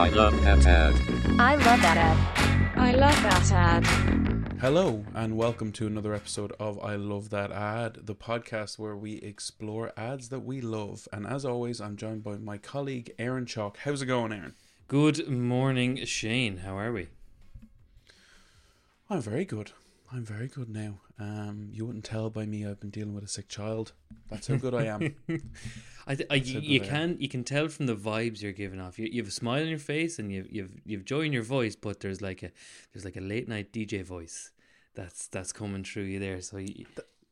I love that ad. I love that ad. I love that ad. Hello, and welcome to another episode of I Love That Ad, the podcast where we explore ads that we love. And as always, I'm joined by my colleague, Aaron Chalk. How's it going, Aaron? Good morning, Shane. How are we? I'm very good. I'm very good now. You wouldn't tell by me. I've been dealing with a sick child. That's how good I am. You can tell from the vibes you're giving off. You have a smile on your face and you've joy in your voice, but there's like a late night DJ voice that's coming through you there. So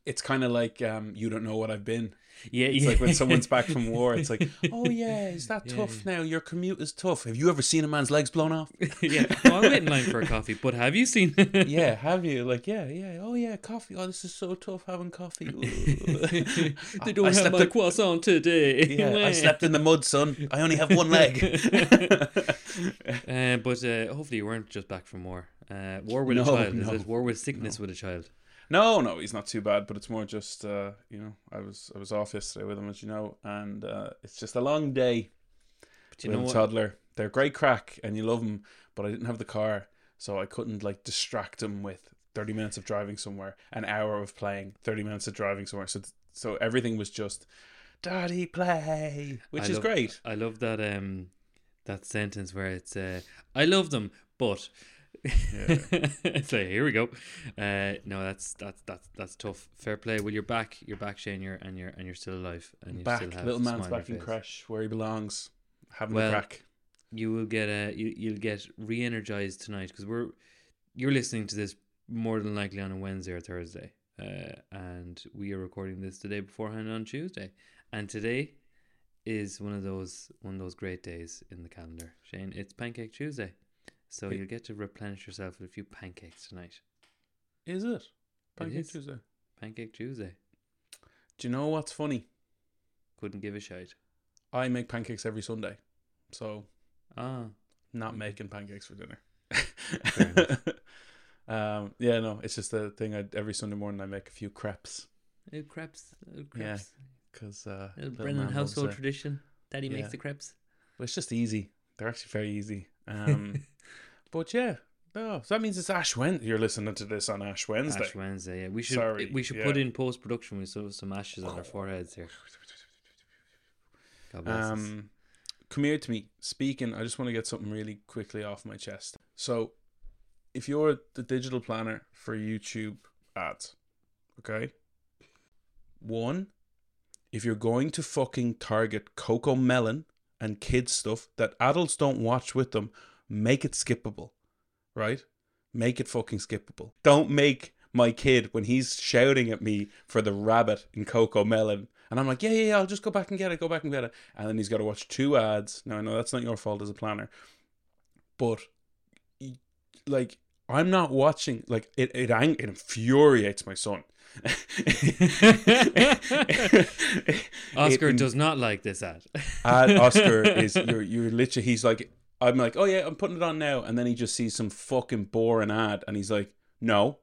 it's kind of like you don't know what I've been. Yeah, it's like when someone's back from war. It's like, oh yeah, is that tough now? Your commute is tough. Have you ever seen a man's legs blown off? Yeah, oh, I wait in line for a coffee, but have you seen? Yeah, have you? Like, yeah. Oh yeah, coffee. Oh, this is so tough having coffee. They don't have my croissant today. Yeah, I slept in the mud, son. I only have one leg. But hopefully you weren't just back from war. War with a child. No. Is it war with sickness with a child? No, he's not too bad, but it's more just, I was off yesterday with him, as you know, and it's just a long day with a toddler. They're great crack, and you love them, but I didn't have the car, so I couldn't, distract them with 30 minutes of driving somewhere, an hour of playing, 30 minutes of driving somewhere. So everything was just, daddy play, which is great. I love that sentence where it's, I love them, but... Yeah. So here we go. No, that's tough. Fair play. Well, you're back, Shane. You're still alive. And back, still have little man's back in crash where he belongs, having a crack. You will get you'll get re-energized tonight because you're listening to this more than likely on a Wednesday or Thursday, and we are recording this the day beforehand on Tuesday, and today is one of those great days in the calendar, Shane. It's Pancake Tuesday. So you'll get to replenish yourself with a few pancakes tonight. Is it? Pancake Tuesday. Pancake Tuesday. Do you know what's funny? Couldn't give a shite. I make pancakes every Sunday. So making pancakes for dinner. Fair enough. It's just the thing. Every Sunday morning I make a few crepes. Crepes. Yeah, because... Brennan household tradition. Daddy makes the crepes. Well, it's just easy. They're actually very easy. So that means it's Ash Wednesday. You're listening to this on Ash Wednesday. Ash Wednesday, yeah. We should put in post production with some ashes on our foreheads here. God bless us. Come here to me. Speaking, I just want to get something really quickly off my chest. So, if you're the digital planner for YouTube ads, okay? One, if you're going to fucking target Cocomelon and kids stuff that adults don't watch with them, make it skippable, right? Make it fucking skippable. Don't make my kid, when he's shouting at me for the rabbit in Cocomelon, and I'm like, yeah, I'll just go back and get it. And then he's got to watch two ads. Now, I know that's not your fault as a planner, but I'm not watching, it infuriates my son. Oscar does not like this ad. Oscar is you're literally, he's like, I'm like, oh yeah, I'm putting it on now, and then he just sees some fucking boring ad and he's like, no,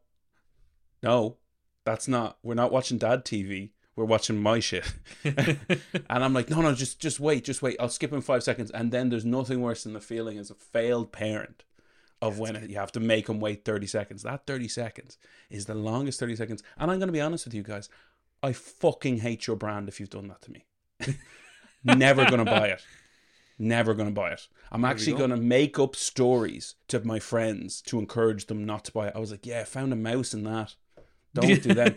that's not, we're not watching dad TV, we're watching my shit. And I'm like, no, just wait, I'll skip in 5 seconds. And then there's nothing worse than the feeling as a failed parent of when you have to make them wait 30 seconds. That 30 seconds is the longest 30 seconds. And I'm going to be honest with you guys. I fucking hate your brand if you've done that to me. Never going to buy it. I'm actually going to make up stories to my friends to encourage them not to buy it. I was like, yeah, I found a mouse in that. Don't do that.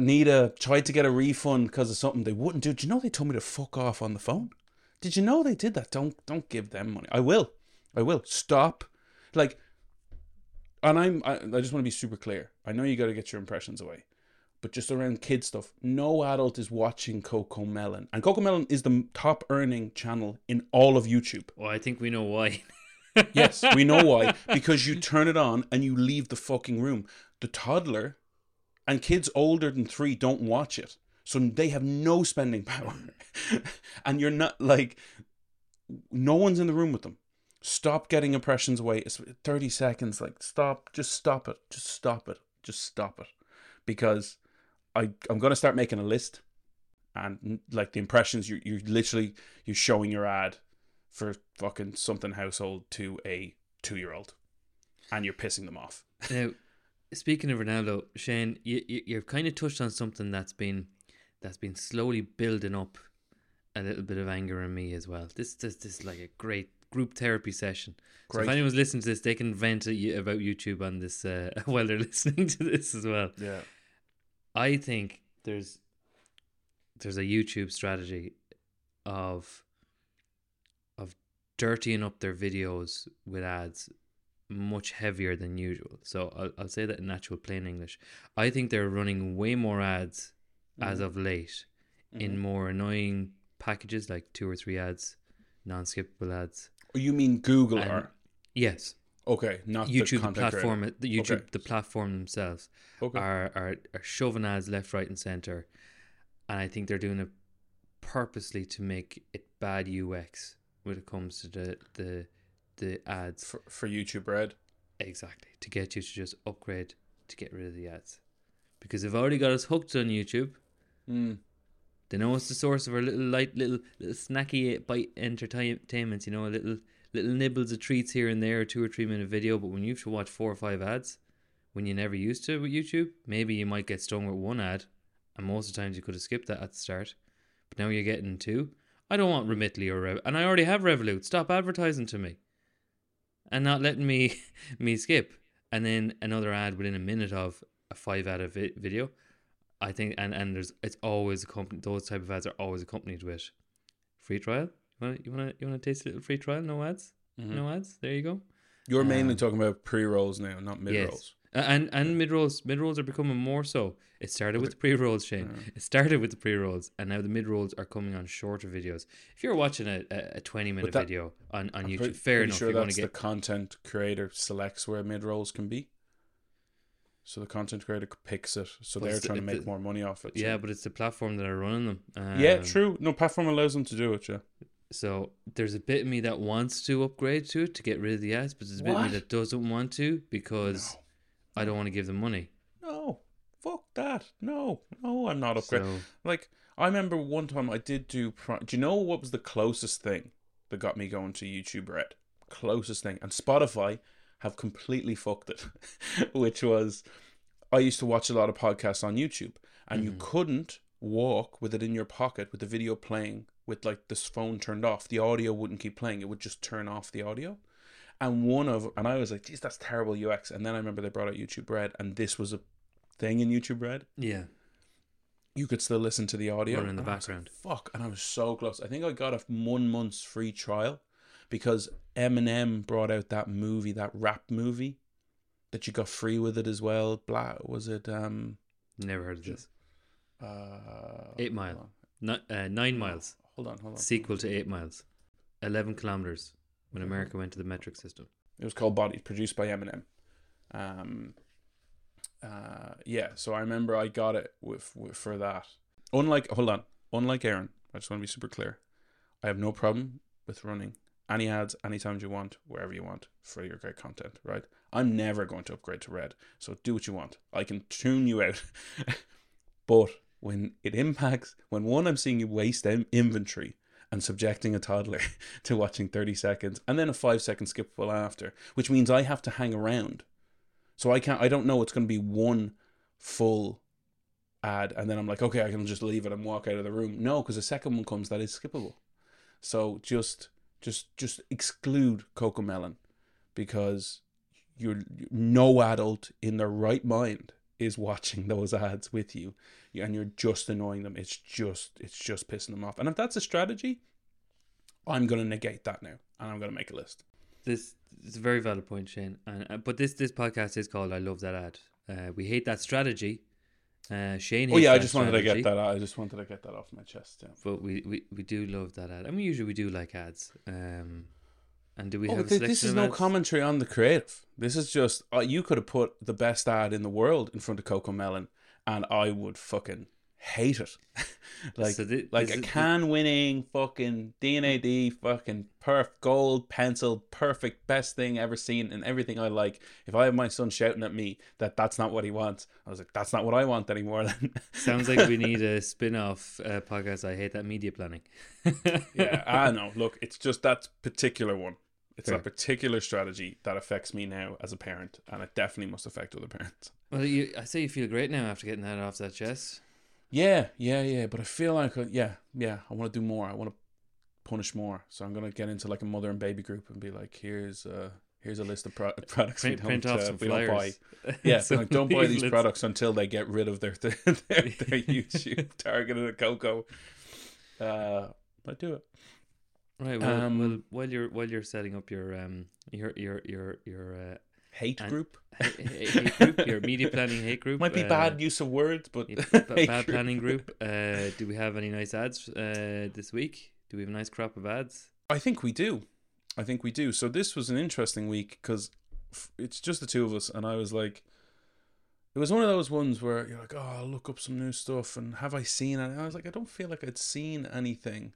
Nita tried to get a refund because of something they wouldn't do. Do you know they told me to fuck off on the phone? Did you know they did that? Don't give them money. I will stop. I just want to be super clear. I know you got to get your impressions away, but just around kid stuff, no adult is watching Cocomelon, and Cocomelon is the top earning channel in all of YouTube. Well, I think we know why. Yes, we know why, because you turn it on and you leave the fucking room. The toddler and kids older than 3 don't watch it, so they have no spending power, and you're not no one's in the room with them. Stop getting impressions away. It's 30 seconds. Stop. Just stop it. Just stop it. Just stop it. Because I'm going to start making a list. And the impressions, you're literally, you're showing your ad for fucking something household to a 2-year-old, and you're pissing them off. Now, speaking of Ronaldo, Shane, you've kind of touched on something that's been slowly building up a little bit of anger in me as well. This is like a great group therapy session. Great. So if anyone's listening to this, they can vent about YouTube on this while they're listening to this as well. Yeah, I think there's a YouTube strategy of dirtying up their videos with ads much heavier than usual. So I'll say that in actual plain English. I think they're running way more ads as of late in more annoying packages, like 2 or 3 ads, non-skippable ads. Oh, you mean Google or? Yes. Okay, not YouTube, the platform. Creator. The YouTube, okay. The platform themselves are shoving ads left, right, and center, and I think they're doing it purposely to make it bad UX when it comes to the ads for YouTube Red. Exactly, to get you to just upgrade to get rid of the ads, because they've already got us hooked on YouTube. Mm. They know it's the source of our little snacky bite entertainment. You know, little nibbles of treats here and there, a 2 or 3 minute video. But when you have to watch 4 or 5 ads, when you never used to with YouTube, maybe you might get stung with one ad, and most of the times you could have skipped that at the start. But now you're getting 2. I don't want Remitly and I already have Revolut. Stop advertising to me, and not letting me skip. And then another ad within a minute of a 5 ad video. I think, and it's always accompanied. Those type of ads are always accompanied with free trial. You want to taste a little free trial? No ads, no ads. There you go. You're mainly talking about pre-rolls now, not mid-rolls. Yes. And mid-rolls. Mid-rolls are becoming more so. It started with the pre-rolls, Shane. Yeah. It started with the pre-rolls, and now the mid-rolls are coming on shorter videos. If you're watching a 20-minute video on YouTube, fair enough. Sure, you that's the content creator selects where mid-rolls can be. So the content creator picks it. So they're trying to make more money off it. So. Yeah, but it's the platform that are running them. Yeah, true. No, platform allows them to do it, yeah. So there's a bit of me that wants to upgrade to it to get rid of the ads, but there's a bit of me that doesn't want to because I don't want to give them money. No, fuck that. No, I'm not upgrading. So, like, I remember one time I did do... Do you know what was the closest thing that got me going to YouTube Red? Closest thing. And Spotify... have completely fucked it, which was I used to watch a lot of podcasts on YouTube, and you couldn't walk with it in your pocket with the video playing with like this phone turned off. The audio wouldn't keep playing. It would just turn off the audio. And I was like, geez, that's terrible UX. And then I remember they brought out YouTube Red, and this was a thing in YouTube Red. Yeah. You could still listen to the audio. Or in the background. Like, fuck. And I was so close. I think I got a 1 month's free trial. Because Eminem brought out that movie, that rap movie, that you got free with it as well. Blah, was it? Never heard of this. 8 Mile. 9 miles. Hold on. Sequel to 8 miles. 11 kilometers when America went to the metric system. It was called Body, produced by Eminem. Yeah, so I remember I got it with for that. Unlike Aaron, I just want to be super clear. I have no problem with running any ads, anytime you want, wherever you want, for your great content, right? I'm never going to upgrade to Red, so do what you want. I can tune you out. But when it impacts, I'm seeing you waste inventory and subjecting a toddler to watching 30 seconds and then a 5-second skippable after, which means I have to hang around. So I don't know it's going to be one full ad and then I'm like, okay, I can just leave it and walk out of the room. No, because the second one comes that is skippable. So just exclude Cocomelon, because no adult in their right mind is watching those ads with you, and you're just annoying them. It's just pissing them off. And if that's a strategy, I'm going to negate that now, and I'm going to make a list. This is a very valid point, Shane. But this podcast is called I Love That Ad. We hate that strategy. Shane hates I just wanted to get that off my chest, yeah. But we do love that ad, and we do like ads. And do we have a selection this is of no ads? Commentary on the creative. This is just you could have put the best ad in the world in front of Cocomelon, and I would fucking hate it. Like, so winning fucking D&AD fucking perf gold pencil, perfect, best thing ever seen, and everything I like. If I have my son shouting at me that's not what he wants, I was like, that's not what I want anymore then. Sounds like we need a spin-off podcast, I Hate That Media Planning. Yeah, I know. Look, it's just that particular one. It's a particular strategy that affects me now as a parent, and it definitely must affect other parents. Well, I say you feel great now after getting that off that chest. Yeah. But I feel like, I want to do more. I want to punish more. So I'm going to get into like a mother and baby group and be like, here's a list of products we don't buy. Yeah, so like, don't buy these products until they get rid of their YouTube targeted at Coco. But do it. Right. Well, while you're setting up your hate group, your media planning hate group, might be bad use of words, but bad planning group. Do we have any nice ads this week? Do we have a nice crop of ads? I think we do. So this was an interesting week because it's just the two of us, and I was like, it was one of those ones where you're like, oh, I'll look up some new stuff, and have I seen it? And I was like, I don't feel like I'd seen anything.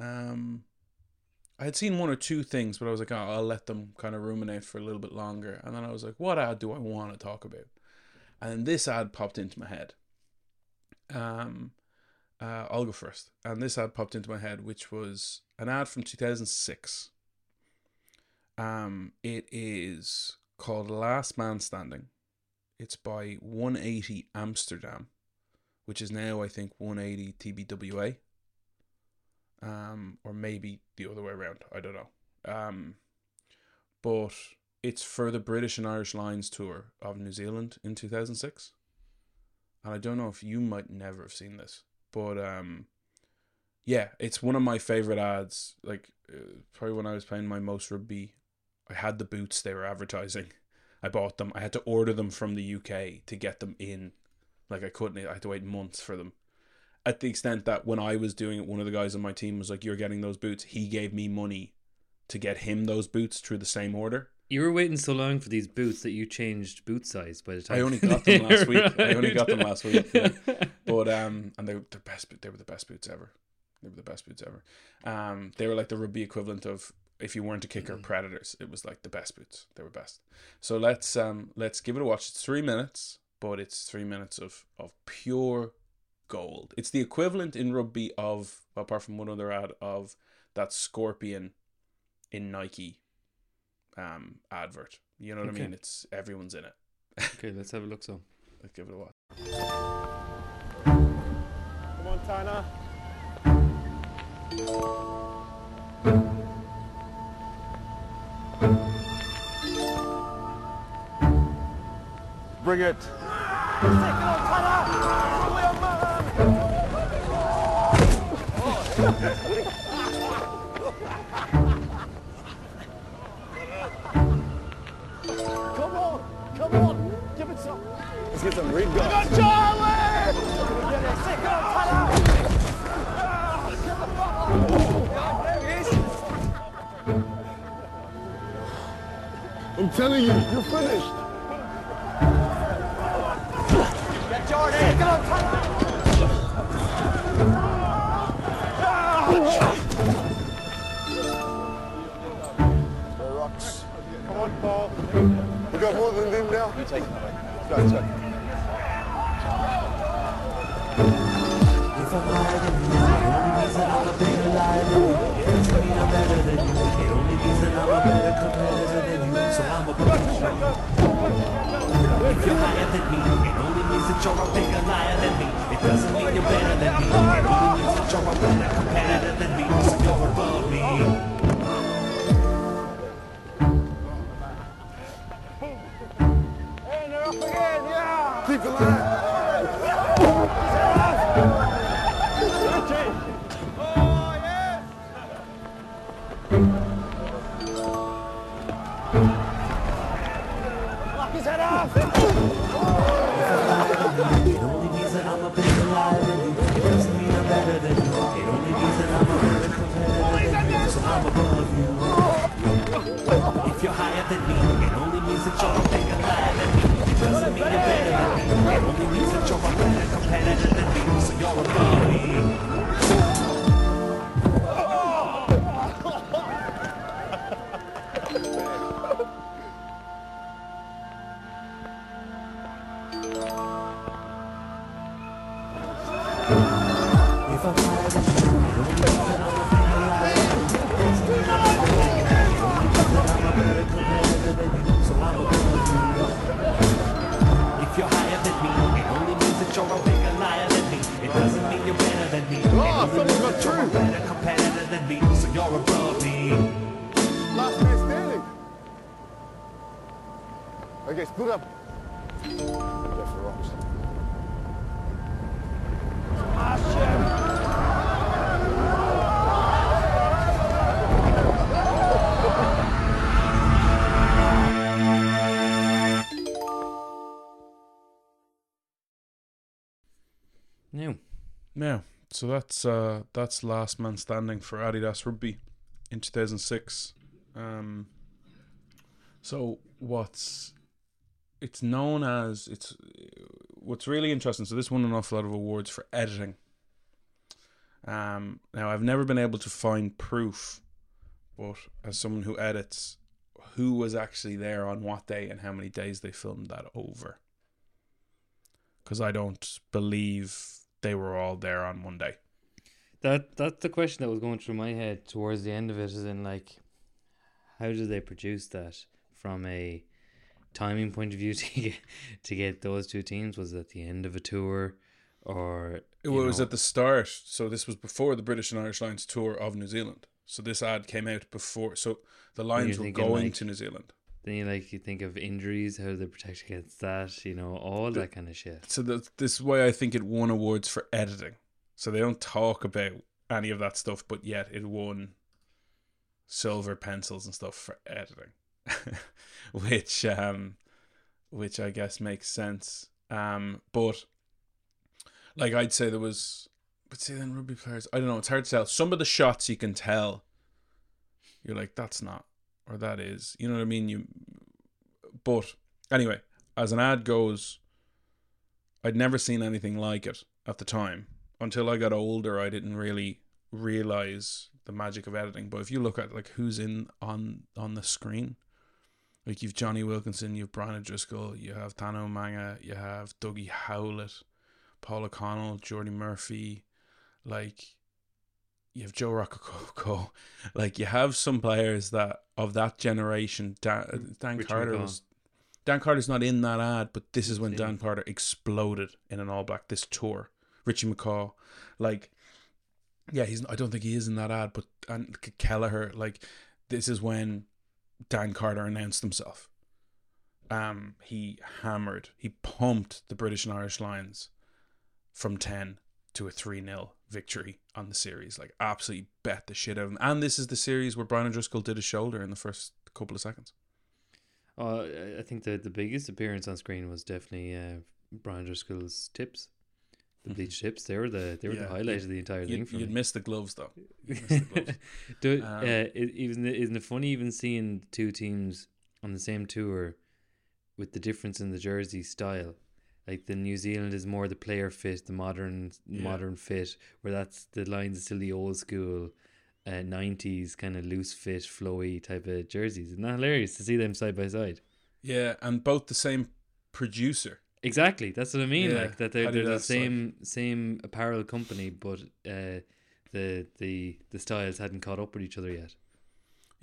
I had seen one or two things, but I was like, oh, I'll let them kind of ruminate for a little bit longer. And then I was like, what ad do I want to talk about? And this ad popped into my head. I'll go first. And this ad popped into my head, which was an ad from 2006. It is called Last Man Standing. It's by 180 Amsterdam, which is now, I think, 180 TBWA. Or maybe the other way around. I don't know. But it's for the British and Irish Lions tour of New Zealand in 2006. And I don't know if you might never have seen this, but it's one of my favorite ads. Like probably when I was playing my most rugby, I had the boots they were advertising. I bought them. I had to order them from the UK to get them in. Like I had to wait months for them. At the extent that when I was doing it, one of the guys on my team was like, you're getting those boots. He gave me money to get him those boots through the same order. You were waiting so long for these boots that you changed boot size by the time. I only got them last week. Yeah. But, and they were the best boots ever. They were like the rugby equivalent of, if you weren't a kicker, Predators. It was like the best boots. They were best. So let's give it a watch. It's 3 minutes, but it's 3 minutes of pure gold. It's the equivalent in rugby of, apart from one other ad, of that Scorpion in Nike advert. You know what I mean? It's everyone's in it. Okay, let's have a look. So let's give it a watch. Come on, Tana. Bring it. Come on, Tana. Come on, give it some. Let's get some read guns. Go, Charlie! I'm telling you, you're finished. Get Jordi! Get on, Charlie! We got more than them now. You take it away. If you're higher than me, it only means that you're a bigger liar than me. It doesn't mean you're better than me. It only means that you're a better competitor than me. So you're above me. If you're higher than me, it only means that you're a bigger liar than me. It doesn't mean you're better than me. It only means that you're a better competitor. So that's Last Man Standing for Adidas Rugby in 2006. So what's really interesting. So this won an awful lot of awards for editing. Now I've never been able to find proof, but as someone who edits, who was actually there on what day and how many days they filmed that over. Because I don't believe they were all there on one day. That's the question that was going through my head towards the end of it, is in like, how did they produce that from a timing point of view to get those two teams? Was it at the end of a tour, or it was at the start? So this was before the British and Irish Lions tour of New Zealand. So this ad came out before. So the Lions were going to New Zealand. Then you think of injuries, how they protect against that, all that kind of shit. So this is why I think it won awards for editing. So they don't talk about any of that stuff, but yet it won silver pencils and stuff for editing, which I guess makes sense. But like I'd say there was, but see then rugby players, I don't know, it's hard to tell. Some of the shots you can tell, you're like, that's not. Or that is, you know what I mean? But anyway, as an ad goes, I'd never seen anything like it at the time. Until I got older, I didn't really realize the magic of editing. But if you look at like who's in on the screen, like you've Johnny Wilkinson, you've Brian O'Driscoll, you have Tana Umaga, you have Dougie Howlett, Paul O'Connell, Jordi Murphy, like. You have Joe Rocko, like you have some players that of that generation. Dan Carter was. Dan Carter's not in that ad, but this is when Dan Carter exploded in an All Black. This tour, Richie McCaw, like, yeah, he's. I don't think he is in that ad, but and Kelleher, like, this is when Dan Carter announced himself. He hammered, he pumped the British and Irish Lions from 10 to a 3-0 victory on the series, like absolutely bet the shit out of him. And this is the series where Brian O'Driscoll did his shoulder in the first couple of seconds. I think that the biggest appearance on screen was definitely Brian O'Driscoll's tips, the bleach tips. They were the highlight of the entire thing. You'd miss the gloves though. Isn't it funny even seeing two teams on the same tour with the difference in the jersey style? Like the New Zealand is more the player fit, the modern fit, where that's the Lions is still the old school, 90s kind of loose fit, flowy type of jerseys. Isn't that hilarious to see them side by side? Yeah, and both the same producer. Exactly, that's what I mean. Yeah, like that they're the same apparel company, but the styles hadn't caught up with each other yet.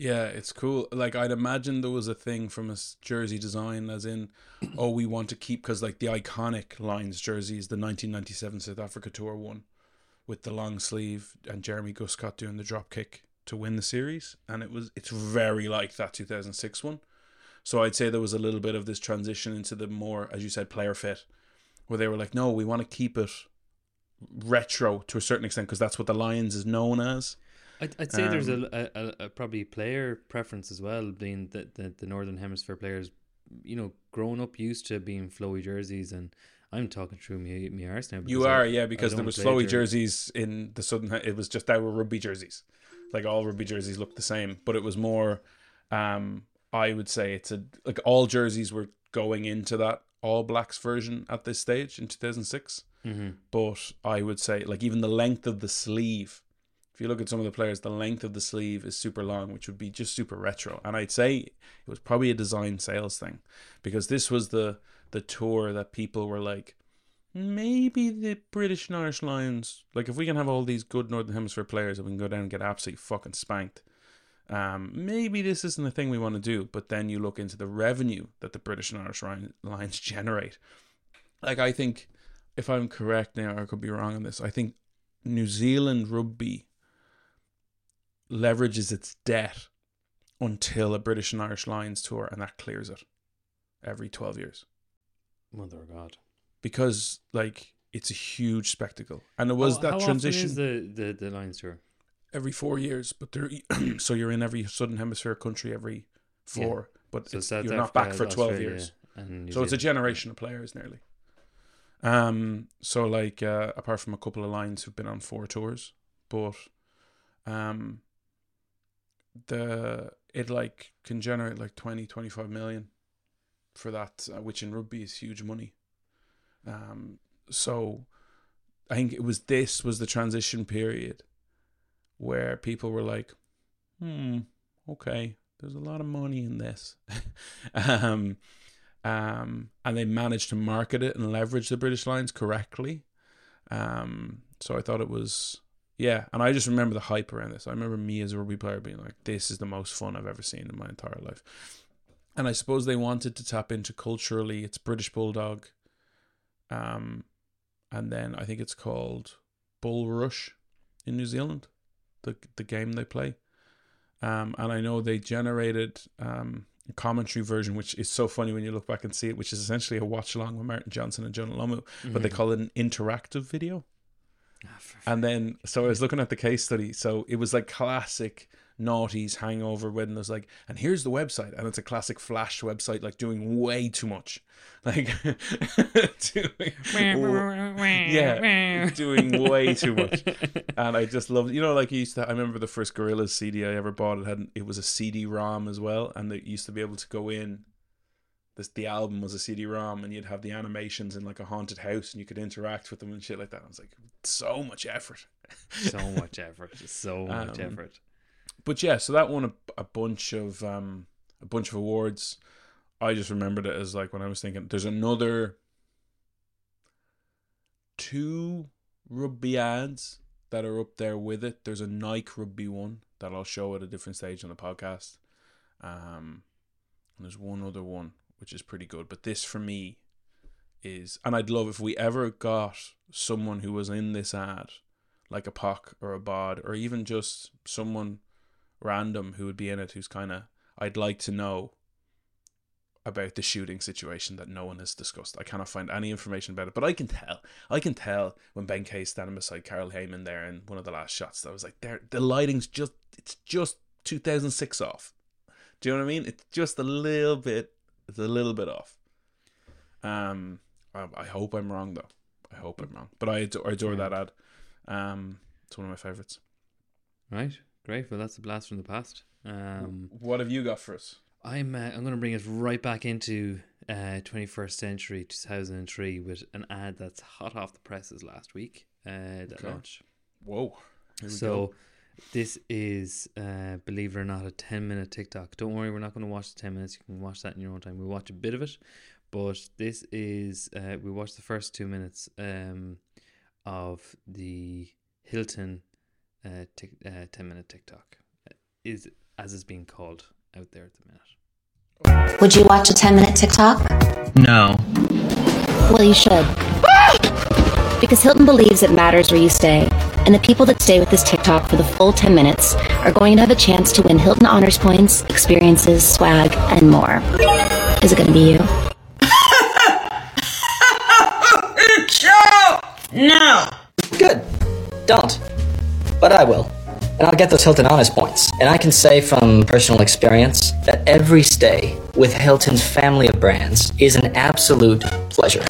Yeah, it's cool. Like, I'd imagine there was a thing from a jersey design as in, oh, we want to keep, because like the iconic Lions jersey is the 1997 South Africa Tour one with the long sleeve and Jeremy Guscott doing the drop kick to win the series. And it's very like that 2006 one. So I'd say there was a little bit of this transition into the more, as you said, player fit, where they were like, no, we want to keep it retro to a certain extent because that's what the Lions is known as. I'd say there's a probably player preference as well, being that the Northern Hemisphere players, growing up used to being flowy jerseys, and I'm talking through my arse now. You are, because there was flowy jerseys in the Southern. It was just that were rugby jerseys, like all rugby jerseys looked the same, but it was more. I would say it's like all jerseys were going into that All Blacks version at this stage in 2006. Mm-hmm. But I would say, like, even the length of the sleeve, if you look at some of the players, the length of the sleeve is super long, which would be just super retro. And I'd say it was probably a design sales thing, because this was the tour that people were like, maybe the British and Irish Lions, like, if we can have all these good Northern Hemisphere players and we can go down and get absolutely fucking spanked, maybe this isn't the thing we want to do. But then you look into the revenue that the British and Irish Lions generate. Like, I think, if I'm correct now, I could be wrong on this, I think New Zealand rugby leverages its debt until a British and Irish Lions tour, and that clears it every 12 years. Mother of God. Because, like, it's a huge spectacle. And it was how transition. How often is the Lions tour? Every 4 years. But they're so you're in every Southern Hemisphere country every four. Yeah. But so you're not back for 12 Australia years. And so it's a generation of players nearly. So, like, apart from a couple of Lions who've been on 4 tours. But it, like, can generate, like, 20, 25 million for that, which in rugby is huge money. So I think this was the transition period where people were like, okay, there's a lot of money in this. And they managed to market it and leverage the British Lions correctly. So I thought it was, yeah. And I just remember the hype around this. I remember me as a rugby player being like, this is the most fun I've ever seen in my entire life. And I suppose they wanted to tap into culturally, it's British Bulldog. And then I think it's called Bull Rush in New Zealand, the game they play. And I know they generated a commentary version, which is so funny when you look back and see it, which is essentially a watch along with Martin Johnson and Jonah Lomu, mm-hmm. but they call it an interactive video. And then, so I was looking at the case study. So it was like classic Naughties hangover when there's like, and here's the website, and it's a classic Flash website, like doing way too much, like doing way too much. And I just loved, you know, like, you used to, I remember the first Gorillaz CD I ever bought, it was a CD-ROM as well, and they used to be able to go in, the album was a CD-ROM, and you'd have the animations in like a haunted house, and you could interact with them and shit like that. I was like, so much effort. But yeah, so that won a bunch of awards. I just remembered it as, like, when I was thinking, there's another 2 rugby ads that are up there with it. There's a Nike rugby one that I'll show at a different stage on the podcast. And there's one other one which is pretty good. But this for me is, and I'd love if we ever got someone who was in this ad, like a Poc or a Bod, or even just someone random who would be in it, who's kind of, I'd like to know about the shooting situation that no one has discussed. I cannot find any information about it, but I can tell when Ben Kay is standing beside Carol Heyman there in one of the last shots, that I was like, there, the lighting's just, it's just 2006 off. Do you know what I mean? It's just a little bit off. I hope I'm wrong though. But I adore that ad. It's one of my favorites. Right. Great. Well, that's a blast from the past. What have you got for us? I'm going to bring us right back into 21st century 2003 with an ad that's hot off the presses last week. Launch. Whoa. Here we go. This is, believe it or not, a 10-minute TikTok. Don't worry, we're not going to watch the 10 minutes. You can watch that in your own time. We'll watch a bit of it. But this is, we watched the first 2 minutes of the Hilton 10-minute TikTok, is as it's being called out there at the minute. Would you watch a 10-minute TikTok? No. Well, you should. Because Hilton believes it matters where you stay, and the people that stay with this TikTok for the full 10 minutes are going to have a chance to win Hilton Honors points, experiences, swag, and more. Is it going to be you? No. Good. Don't. But I will. And I'll get those Hilton Honors points. And I can say from personal experience that every stay with Hilton's family of brands is an absolute pleasure.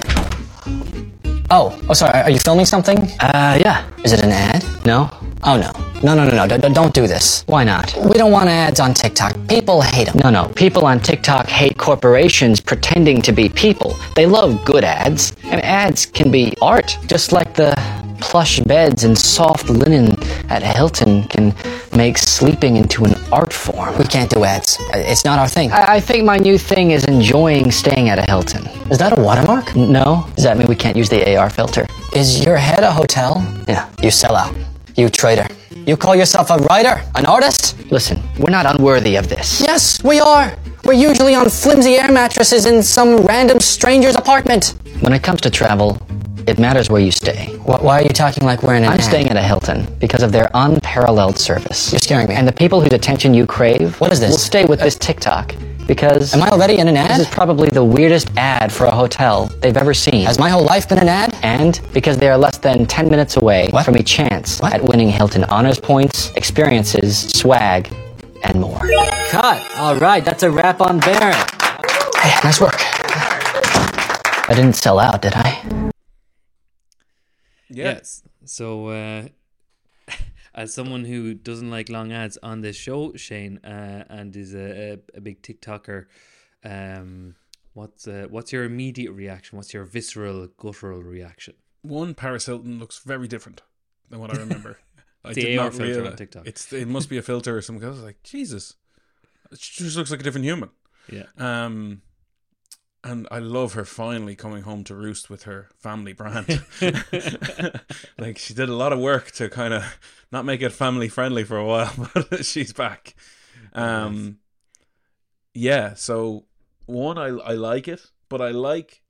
Oh, sorry, are you filming something? Yeah. Is it an ad? No. Oh, no, don't do this. Why not? We don't want ads on TikTok. People hate them. No, people on TikTok hate corporations pretending to be people. They love good ads, and ads can be art, just like the plush beds and soft linen at Hilton can make sleeping into an art form. We can't do ads. It's not our thing. I think my new thing is enjoying staying at a Hilton. Is that a watermark? No. Does that mean we can't use the AR filter? Is your head a hotel? Yeah. You sell out. You traitor. You call yourself a writer? An artist? Listen, we're not unworthy of this. Yes, we are. We're usually on flimsy air mattresses in some random stranger's apartment. When it comes to travel, it matters where you stay. Why are you talking like we're in an I'm ad? Staying at a Hilton because of their unparalleled service. You're scaring me. And the people whose attention you crave... What is this? ...will stay with this TikTok because... Am I already in an ad? This is probably the weirdest ad for a hotel they've ever seen. Has my whole life been an ad? And because they are less than 10 minutes away from a chance at winning Hilton Honors points, experiences, swag, and more. Cut. All right, that's a wrap on Barron. Hey, nice work. I didn't sell out, did I? Yes. So, as someone who doesn't like long ads on this show, Shane, and is a big TikToker, what's your immediate reaction? What's your visceral, guttural reaction? One, Paris Hilton looks very different than what I remember. I did not realize on TikTok. It must be a filter or something. I was like, Jesus, she just looks like a different human. Yeah. And I love her finally coming home to roost with her family brand. Like, she did a lot of work to kind of not make it family friendly for a while, but she's back. Yeah, so one, I like it, but I like...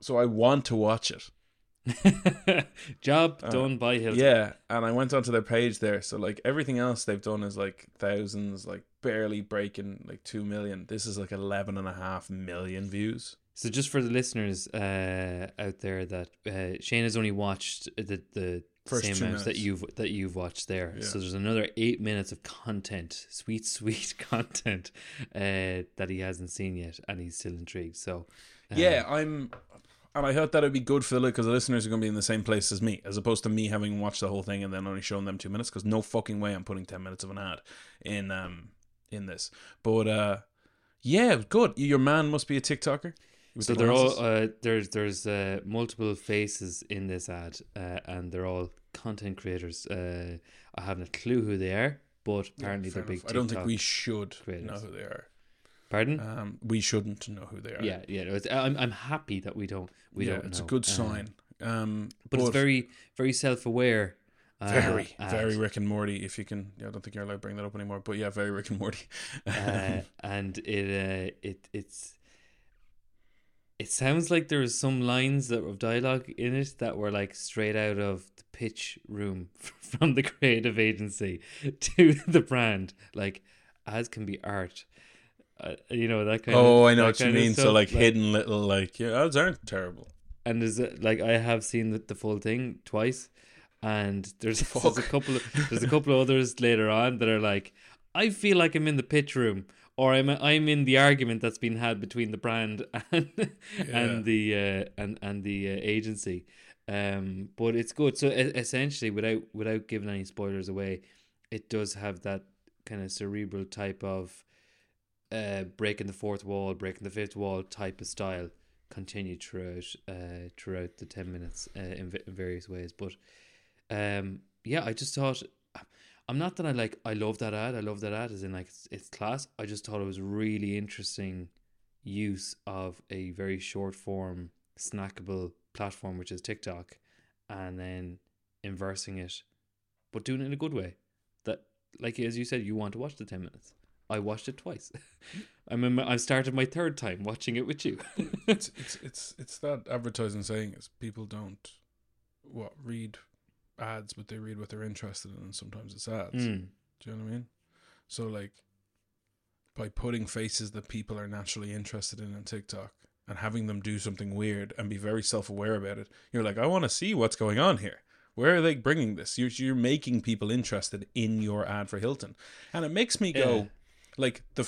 So I want to watch it. Job done by Hilton. Yeah, and I went onto their page there. So, like, everything else they've done is, like, thousands, like, barely breaking like 2 million. This is like 11.5 million views. So just for the listeners out there, that Shane has only watched the first same amount that you've watched there. Yeah. So there's another 8 minutes of content, sweet content that he hasn't seen yet, and he's still intrigued. So I thought that would be good for the because the listeners are going to be in the same place as me, as opposed to me having watched the whole thing and then only showing them 2 minutes. Because no fucking way I'm putting 10 minutes of an ad in. In this, but yeah, good. Your man must be a TikToker. So they're all there's multiple faces in this ad, and they're all content creators. I haven't a clue who they are, but apparently they're big. TikTok I don't think we should creators. Know who they are. Pardon? We shouldn't know who they are. Yeah. No, I'm happy that we don't. We don't. It's know. A good sign. But it's very, very self-aware. Very Rick and Morty. If you can, I don't think you're allowed to bring that up anymore. But yeah, very Rick and Morty. And it sounds like there was some lines that of dialogue in it that were like straight out of the pitch room from the creative agency to the brand, like as can be art. That kind. Oh, I know what you mean. So like hidden little ads aren't terrible. And is it like I have seen the full thing twice. And there's a couple of others later on that are like, I feel like I'm in the pitch room, or I'm in the argument that's been had between the brand and the agency. But it's good. So essentially, without giving any spoilers away, it does have that kind of cerebral type of breaking the fourth wall, breaking the fifth wall type of style continued throughout the 10 minutes in various ways, but. I just thought I'm not that I love that ad. I love that ad as in like it's class. I just thought it was really interesting use of a very short form snackable platform, which is TikTok, and then inversing it, but doing it in a good way that, like, as you said, you want to watch the 10 minutes. I watched it twice. I remember I started my third time watching it with you. it's that advertising saying is people don't read ads, but they read what they're interested in, and sometimes it's ads. Do you know what I mean? So like by putting faces that people are naturally interested in on TikTok and having them do something weird and be very self-aware about it, you're like, I want to see what's going on here. Where are they bringing this? You're making people interested in your ad for Hilton, and it makes me go like the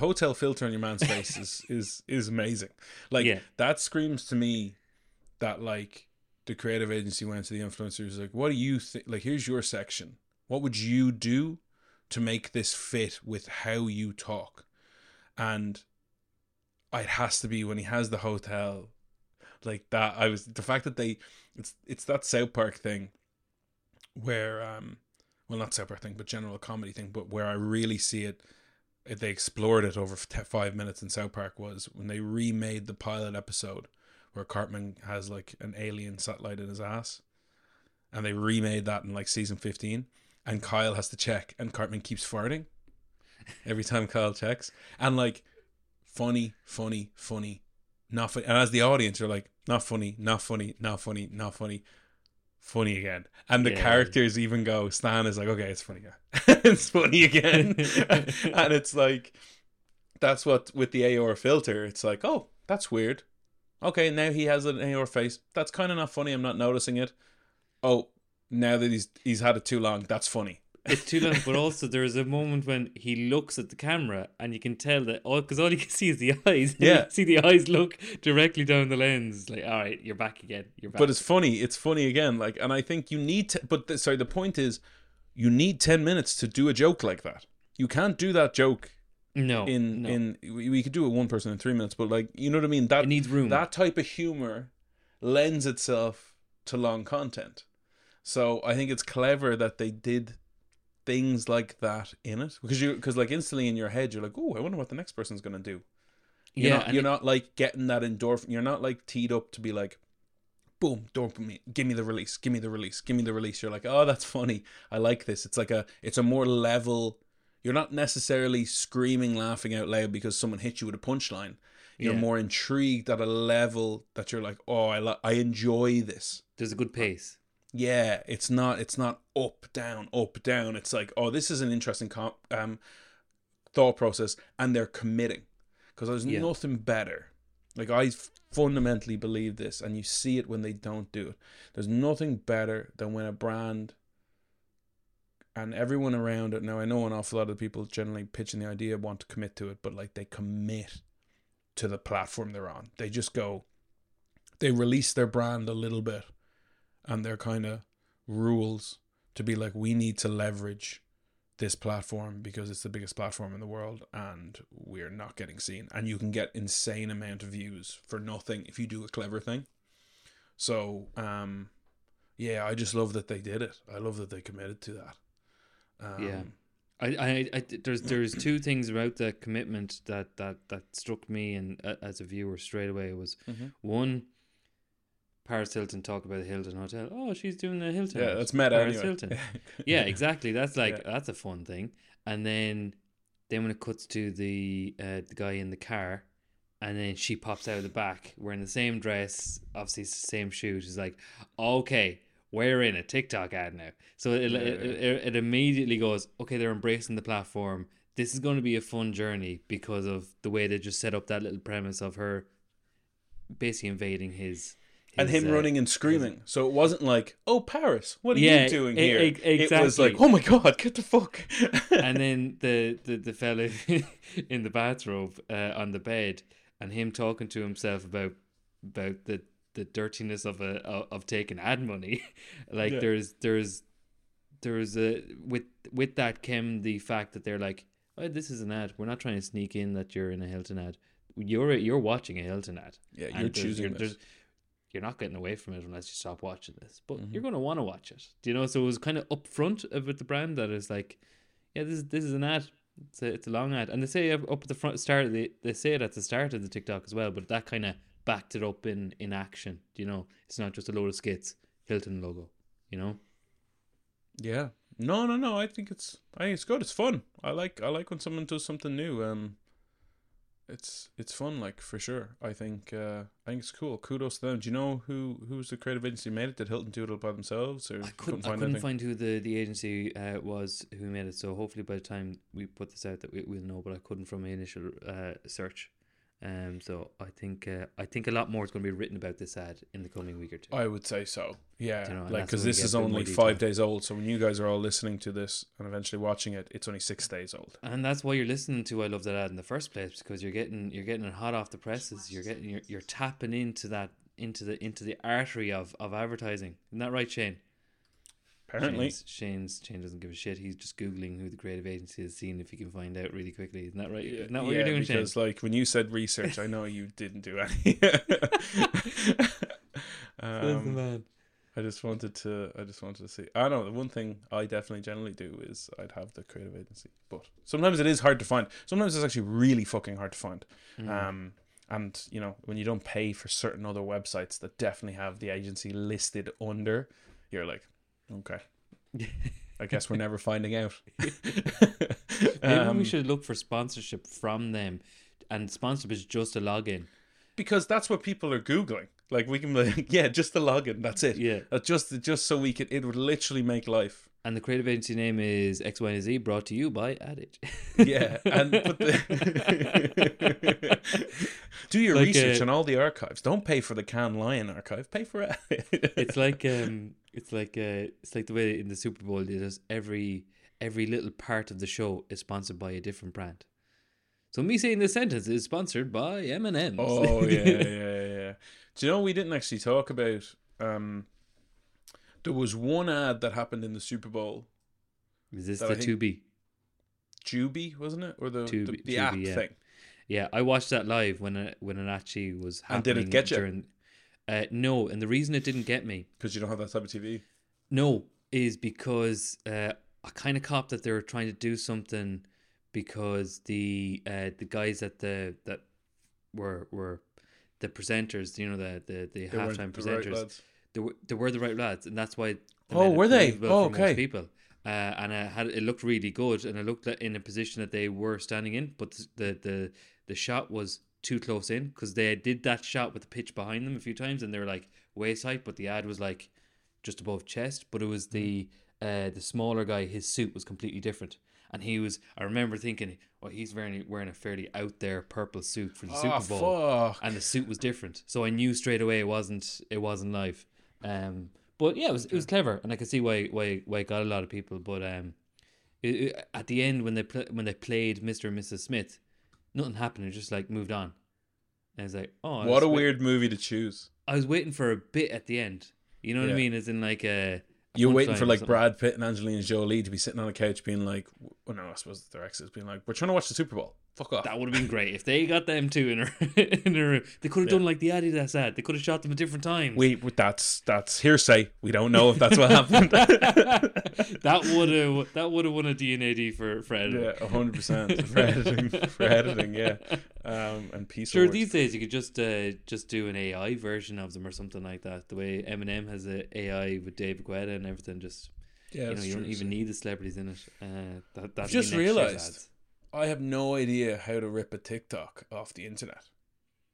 hotel filter on your man's face is amazing. That screams to me that like the creative agency went to the influencers like, what do you think? Like, here's your section. What would you do to make this fit with how you talk? And it has to be when he has the hotel like that. I was the fact that they, it's that South Park thing where, well, not South Park thing, but general comedy thing, but where I really see it, they explored it over 5 minutes in South Park, was when they remade the pilot episode where Cartman has like an alien satellite in his ass, and they remade that in like season 15, and Kyle has to check, and Cartman keeps farting every time Kyle checks, and like funny, not funny, and as the audience you're like, not funny, funny again. And the characters even go, Stan is like, okay, it's funny again. It's funny again. And it's like, that's what, with the AR filter, it's like, oh, that's weird. Okay, now he has an AR face. That's kind of not funny. I'm not noticing it. Oh, now that he's had it too long, that's funny. It's too long, but also there's a moment when he looks at the camera and you can tell that all you can see is the eyes. Yeah. You see the eyes look directly down the lens. Like, all right, you're back again. You're back. But it's funny. It's funny again. Like, and I think you need to, but the point is you need 10 minutes to do a joke like that. You can't do that joke. We could do it one person in 3 minutes, but like, you know what I mean? That, it needs room. That type of humor lends itself to long content. So I think it's clever that they did things like that in it, because like instantly in your head you're like, oh, I wonder what the next person's gonna do. You're not like getting that endorphin. You're not like teed up to be like, boom, dopamine, give me the release. You're like, oh, that's funny, I like this. It's like it's a more level. You're not necessarily screaming, laughing out loud because someone hit you with a punchline. You're more intrigued at a level that you're like, oh, I enjoy this. There's a good pace. Yeah, it's not up, down. It's like, oh, this is an interesting thought process, and they're committing, because there's nothing better. Like, I fundamentally believe this, and you see it when they don't do it. There's nothing better than when a brand and everyone around it. Now, I know an awful lot of people generally pitching the idea want to commit to it, but like, they commit to the platform they're on. They just go, they release their brand a little bit, and their kind of rules to be like, we need to leverage this platform because it's the biggest platform in the world and we're not getting seen. And you can get insane amount of views for nothing if you do a clever thing. So, I just love that they did it. I love that they committed to that. There's two things about that commitment that struck me and as a viewer straight away was, one, Paris Hilton talk about the Hilton Hotel. Oh, she's doing the Hilton. Yeah, that's meta. Paris Hilton. Yeah, exactly. That's like that's a fun thing. And then when it cuts to the guy in the car, and then she pops out of the back wearing the same dress, obviously it's the same shoe. She's like, okay, we're in a TikTok ad now. So it immediately goes, okay, they're embracing the platform. This is going to be a fun journey because of the way they just set up that little premise of her basically invading his. And him running and screaming. So it wasn't like, oh, Paris, what are you doing here? Exactly. It was like, oh my God, get the fuck. And then the fella in the bathrobe on the bed, and him talking to himself about the dirtiness of taking ad money. Like there's a with that came the fact that they're like, oh, this is an ad. We're not trying to sneak in that you're in a Hilton ad. You're watching a Hilton ad. Yeah, you're choosing this. You're not getting away from it unless you stop watching this, but you're going to want to watch it. Do you know? So it was kind of upfront about the brand that is like, yeah, this is an ad. It's a long ad, and they say up at the front start. They say it at the start of the TikTok as well, but that kind of backed it up in action. Do you know? It's not just a load of skits. Hilton logo. You know? Yeah. No. I think it's good. It's fun. I like when someone does something new. It's fun, like, for sure. I think it's cool. Kudos to them. Do you know who's the creative agency made it? Did Hilton do it all by themselves? Or I couldn't find who the agency was who made it. So hopefully by the time we put this out that we'll know. But I couldn't from my initial search. So I think a lot more is going to be written about this ad in the coming week or two. I would say so. Yeah, you know, like, because this is only 5 days old. So when you guys are all listening to this and eventually watching it, it's only 6 days old. And that's why you're listening to I Love That Ad in the first place, because you're getting it hot off the presses. You're tapping into that into the artery of advertising. Isn't that right, Shane? Apparently. Shane doesn't give a shit. He's just Googling who the creative agency is, seeing if he can find out really quickly. Isn't that right? Isn't that what you're doing, Shane? Because like when you said research, I know you didn't do any. I just wanted to see. I know the one thing I definitely generally do is I'd have the creative agency, but sometimes it is hard to find. Sometimes it's actually really fucking hard to find. And you know, when you don't pay for certain other websites that definitely have the agency listed under, you're like, okay, I guess we're never finding out. Maybe we should look for sponsorship from them, and sponsorship is just a login. Because that's what people are Googling. Like, we can be like, yeah, just the login, that's it. Yeah. Just so we could, it would literally make life. And the creative agency name is X, Y, and Z, brought to you by Adage. Yeah. And do your like research on all the archives. Don't pay for the Cannes Lion archive. Pay for it. It's like the way in the Super Bowl it is, every little part of the show is sponsored by a different brand. So me saying this sentence is sponsored by M&M's. Oh yeah. Do you know we didn't actually talk about? There was one ad that happened in the Super Bowl. Is this the Tubi? Tubi, wasn't it, or the app thing? Yeah, I watched that live when it actually was happening. And did it get you? No, and the reason it didn't get me because you don't have that type of TV. No, is because I kind of copped that they were trying to do something because the guys that were the presenters, you know, the halftime presenters, they were the right lads, and that's why. Oh, were they? Oh, okay. People. And it looked really good, and it looked in a position that they were standing in, but the shot was too close in because they did that shot with the pitch behind them a few times, and they were like waist height, but the ad was like just above chest. But it was the smaller guy; his suit was completely different, and he was. I remember thinking, "Well, he's wearing a fairly out there purple suit for the Super Bowl," and the suit was different, so I knew straight away it wasn't live. But yeah, it was clever, and I could see why it got a lot of people. But at the end when they played Mr. and Mrs. Smith, nothing happened. It just like moved on, and it's like, oh, what a weird movie to choose. I was waiting for a bit at the end. You know what I mean? As in like you're waiting for like Brad Pitt and Angelina Jolie to be sitting on a couch being like, well, no, I suppose their exes being like, we're trying to watch the Super Bowl. Fuck off. That would have been great if they got them two in a room. They could have done like the Adidas ad. They could have shot them at different times. That's hearsay. We don't know if that's what happened. that would have won a D&AD for editing. Yeah, 100% for editing. Yeah, and peace. Sure, these days you could just do an AI version of them or something like that. The way Eminem has an AI with David Guetta and everything. Just you don't even need the celebrities in it. I've just realised. I have no idea how to rip a TikTok off the internet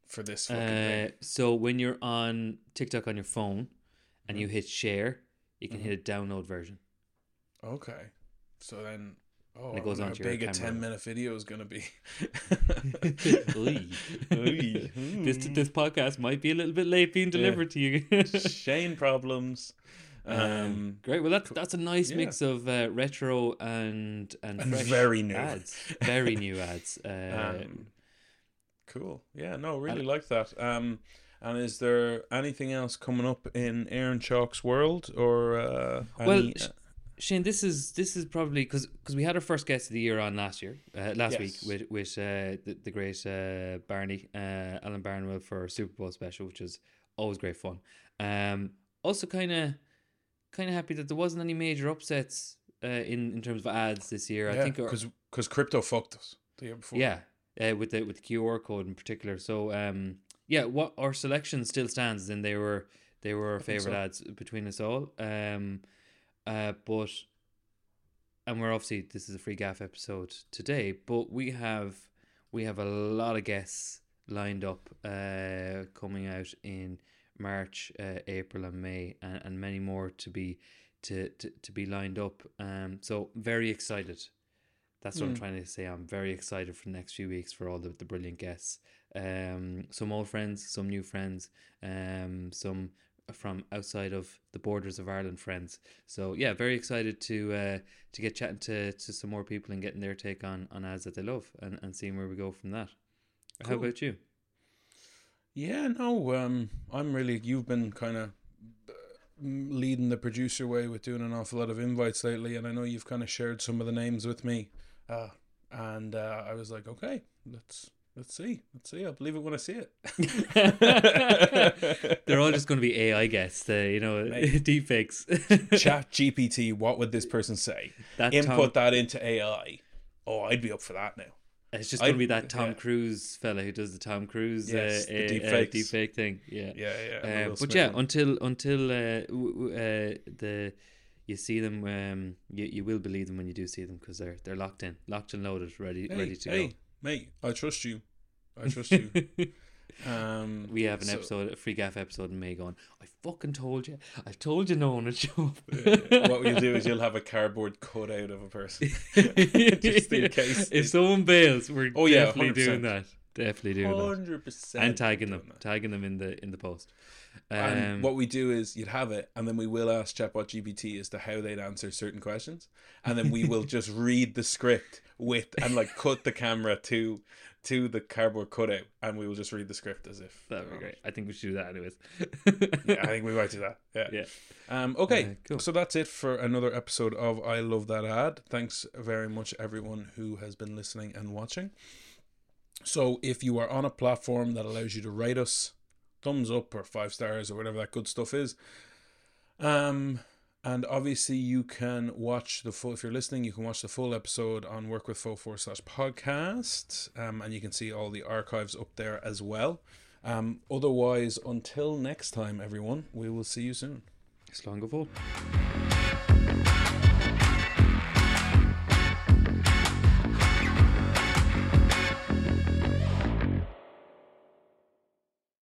for this fucking thing. So when you're on TikTok on your phone and you hit share, you can hit a download version. Okay. So then, it goes on how big a 10-minute video is going to be. This podcast might be a little bit late being delivered to you. Shane problems. Great. Well, that's a nice mix of retro and fresh very new ads, very new ads. Cool. Yeah. No, really like that. And is there anything else coming up in Aaron Chalk's world or? Shane, this is probably because we had our first guest of the year on last week with the great Barney Alan Barnwell for our Super Bowl special, which is always great fun. Also, kind of happy that there wasn't any major upsets in terms of ads this year. Yeah, I think because crypto fucked us the year before. Yeah, with the QR code in particular. So what our selection still stands. Then they were our favorite ads between us all. But we're obviously this is a free gaff episode today. But we have a lot of guests lined up coming out in March, April and May, and many more to be lined up. So very excited. That's what I'm trying to say. I'm very excited for the next few weeks for all the brilliant guests. Some old friends, some new friends, some from outside of the borders of Ireland friends. So yeah, very excited to get chatting to some more people and getting their take on ads that they love and seeing where we go from that. Cool. How about you? Yeah, no, I'm really, you've been kind of leading the producer way with doing an awful lot of invites lately, and I know you've kind of shared some of the names with me, and I was like, okay, let's see. I'll believe it when I see it. They're all just going to be AI guests, deepfakes. Chat GPT, what would this person say? Input that into AI. Oh, I'd be up for that now. It's just going to be that Tom Cruise fella who does the Tom Cruise deepfake thing. Yeah, yeah, yeah. But yeah, until you see them, you will believe them when you do see them, because they're locked in, loaded, ready to go. Mate, I trust you. We have a free gaff episode in May going, I fucking told you. I told you no one would show up. What we'll do is you'll have a cardboard cutout of a person. Just in case. If someone bails, we're definitely 100%. Doing that. Definitely doing 100%. That. And tagging them in the post. And what we do is you'd have it, and then we will ask ChatGPT as to how they'd answer certain questions, and then we will just read the script with and like cut the camera to the cardboard cutout, and we will just read the script as if that would be great. I think we should do that anyways. Yeah, I think we might do that. Yeah. Okay, cool. So that's it for another episode of I Love That Ad. Thanks very much, everyone who has been listening and watching. So if you are on a platform that allows you to rate us, thumbs up or 5 stars or whatever that good stuff is, and obviously you can watch the full, if you're listening, you can watch the full episode on workwithfo4.com/podcast, and you can see all the archives up there as well. Otherwise, until next time, everyone, we will see you soon. Slán go bhfuil.